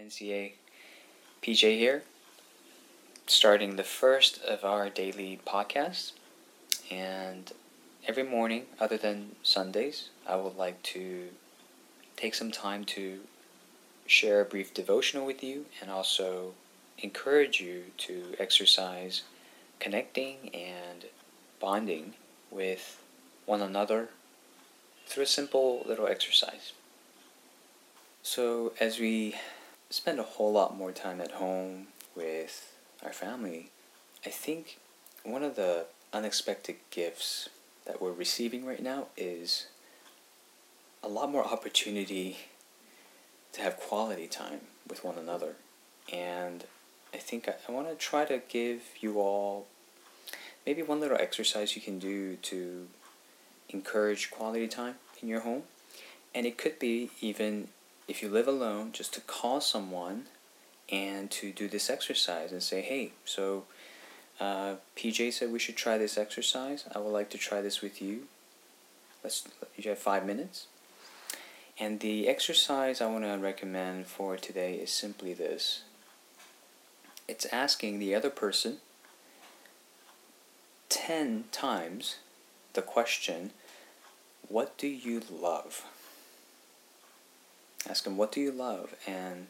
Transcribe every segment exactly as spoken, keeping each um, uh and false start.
N C A P J here, starting the first of our daily podcasts. And every morning, other than Sundays, I would like to take some time to share a brief devotional with you and also encourage you to exercise connecting and bonding with one another through a simple little exercise. So as we spend a whole lot more time at home with our family, I think one of the unexpected gifts that we're receiving right now is a lot more opportunity to have quality time with one another. And I think I, I want to try to give you all maybe one little exercise you can do to encourage quality time in your home. And it could be even if you live alone, just to call someone and to do this exercise and say, hey, so uh, P J said we should try this exercise. I would like to try this with you. Let's, you have five minutes. And the exercise I want to recommend for today is simply this. It's asking the other person ten times the question, what do you love? Ask them, what do you love? And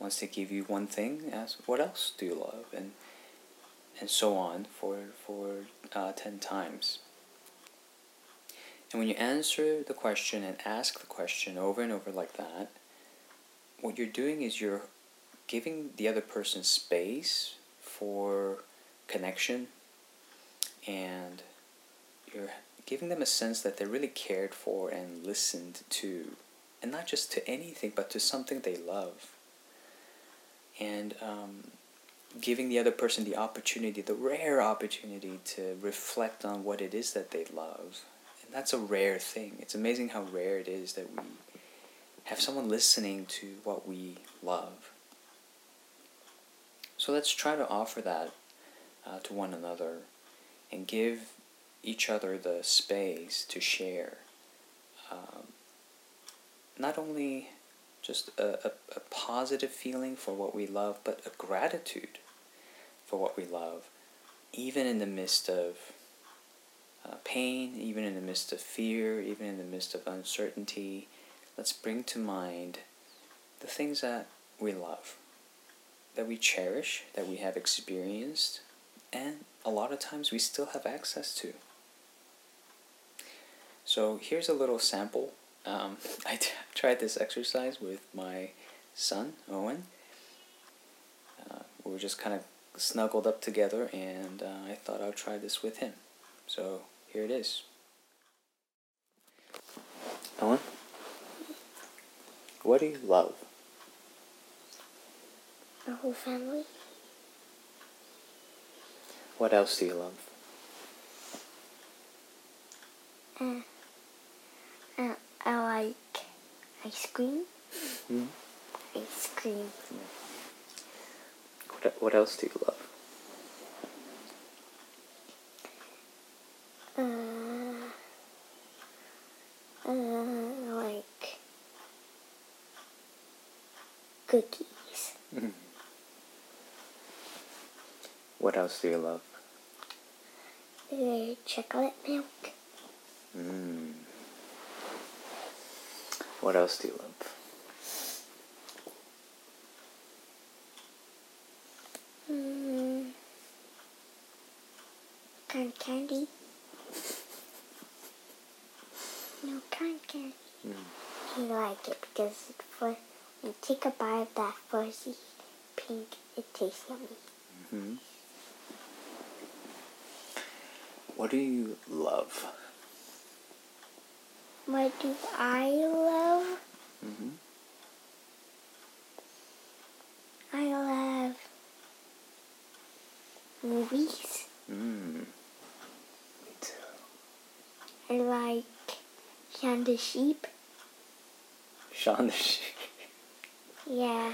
once they give you one thing, ask, what else do you love? And and so on for, for uh, ten times. And when you answer the question and ask the question over and over like that, what you're doing is you're giving the other person space for connection, and you're giving them a sense that they're really cared for and listened to. And not just to anything, but to something they love. And um, giving the other person the opportunity, the rare opportunity to reflect on what it is that they love. And that's a rare thing. It's amazing how rare it is that we have someone listening to what we love. So let's try to offer that uh, to one another and give each other the space to share. Um, Not only just a, a, a positive feeling for what we love, but a gratitude for what we love, even in the midst of uh, pain, even in the midst of fear, even in the midst of uncertainty. Let's bring to mind the things that we love, that we cherish, that we have experienced, and a lot of times we still have access to. So here's a little sample. Um, I t- tried this exercise with my son, Owen. Uh, we were just kind of snuggled up together, and uh, I thought I'll try this with him. So here it is. Owen, what do you love? Our whole family. What else do you love? Uh. I like ice cream. Mm-hmm. Ice cream. Yeah. What, what else do you love? Uh, uh, like cookies. Mm-hmm. What else do you love? Uh, chocolate milk. Mm. What else do you love? Mm. Cotton candy. No, cotton candy. Mm. You like it because it for, when you take a bite of that fuzzy pink, it tastes yummy. Mm-hmm. What do you love? What do I love? Mm-hmm. I love movies. Mm. Me too. I like Shaun the Sheep. Shaun the Sheep. Yeah. Yeah.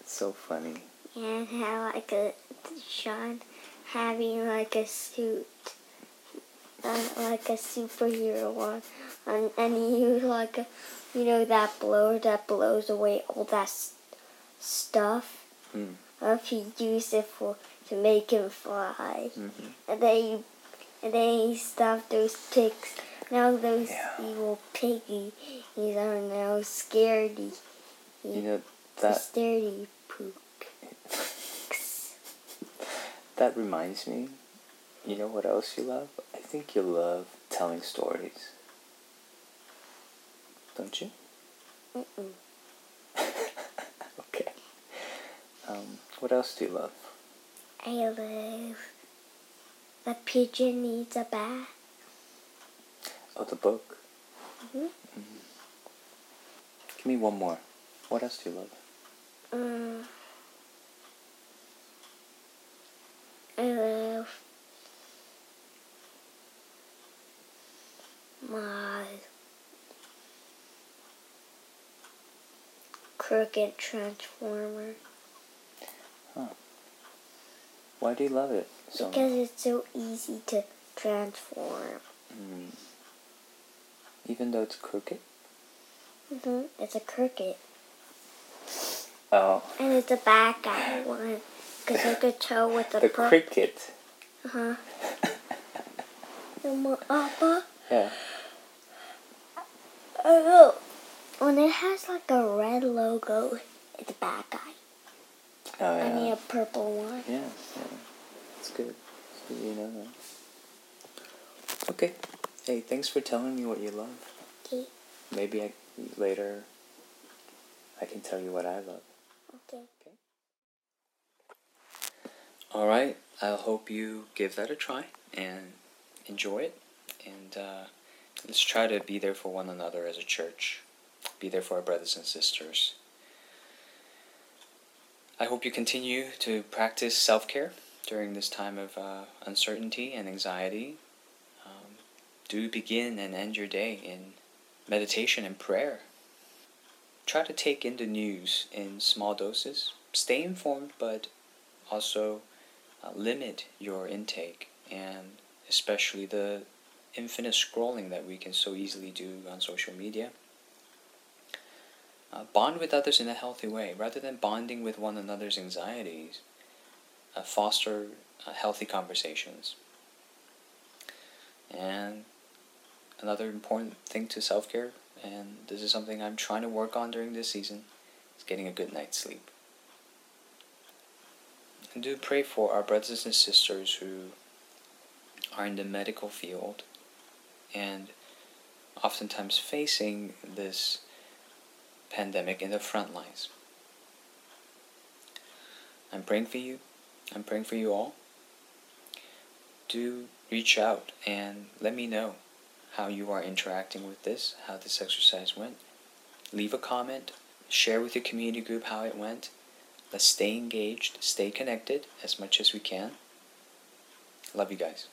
It's so funny. Yeah, and I like a, Shaun having like a suit. Uh, like a superhero one, and, and he was like, a, you know, that blower that blows away all that stuff, mm. or if you use it for to make him fly, mm-hmm. and then you, and then you stop those pigs. Now those yeah. evil piggies are now scaredy. You know that scaredy poop. That reminds me. You know what else you love? I think you love telling stories. Don't you? Mm-mm. Okay. Um, what else do you love? I love The Pigeon Needs a Bath. Oh, the book? Mm-hmm. Mm-hmm. Give me one more. What else do you love? Um, I love my Crooked Transformer. Huh. Why do you love it so much? Because it's so easy to transform. Mm. Even though it's crooked? Mm-hmm. It's a crooked. Oh. And it's a bad guy one. Because I could tell with the... The book. Cricket. Uh-huh. No Appa. Yeah. Oh. When it has like a red logo, it's a bad guy. Oh, yeah. I mean a purple one. Yeah, yeah. It's good. It's good you know that. Okay. Hey, thanks for telling me what you love. Okay. Maybe I, later I can tell you what I love. Okay. Okay. All right. I hope you give that a try and enjoy it. And uh, let's try to be there for one another as a church. Be there for our brothers and sisters. I hope you continue to practice self-care during this time of uh, uncertainty and anxiety. Um, do begin and end your day in meditation and prayer. Try to take in the news in small doses. Stay informed, but also uh, limit your intake, and especially the infinite scrolling that we can so easily do on social media. Uh, bond with others in a healthy way. Rather than bonding with one another's anxieties, uh, foster uh, healthy conversations. And another important thing to self-care, and this is something I'm trying to work on during this season, is getting a good night's sleep. And do pray for our brothers and sisters who are in the medical field and oftentimes facing this pandemic in the front lines. I'm praying for you. I'm praying for you all. Do reach out and let me know how you are interacting with this, how this exercise went. Leave a comment, share with your community group how it went. Let's stay engaged, stay connected as much as we can. Love you guys.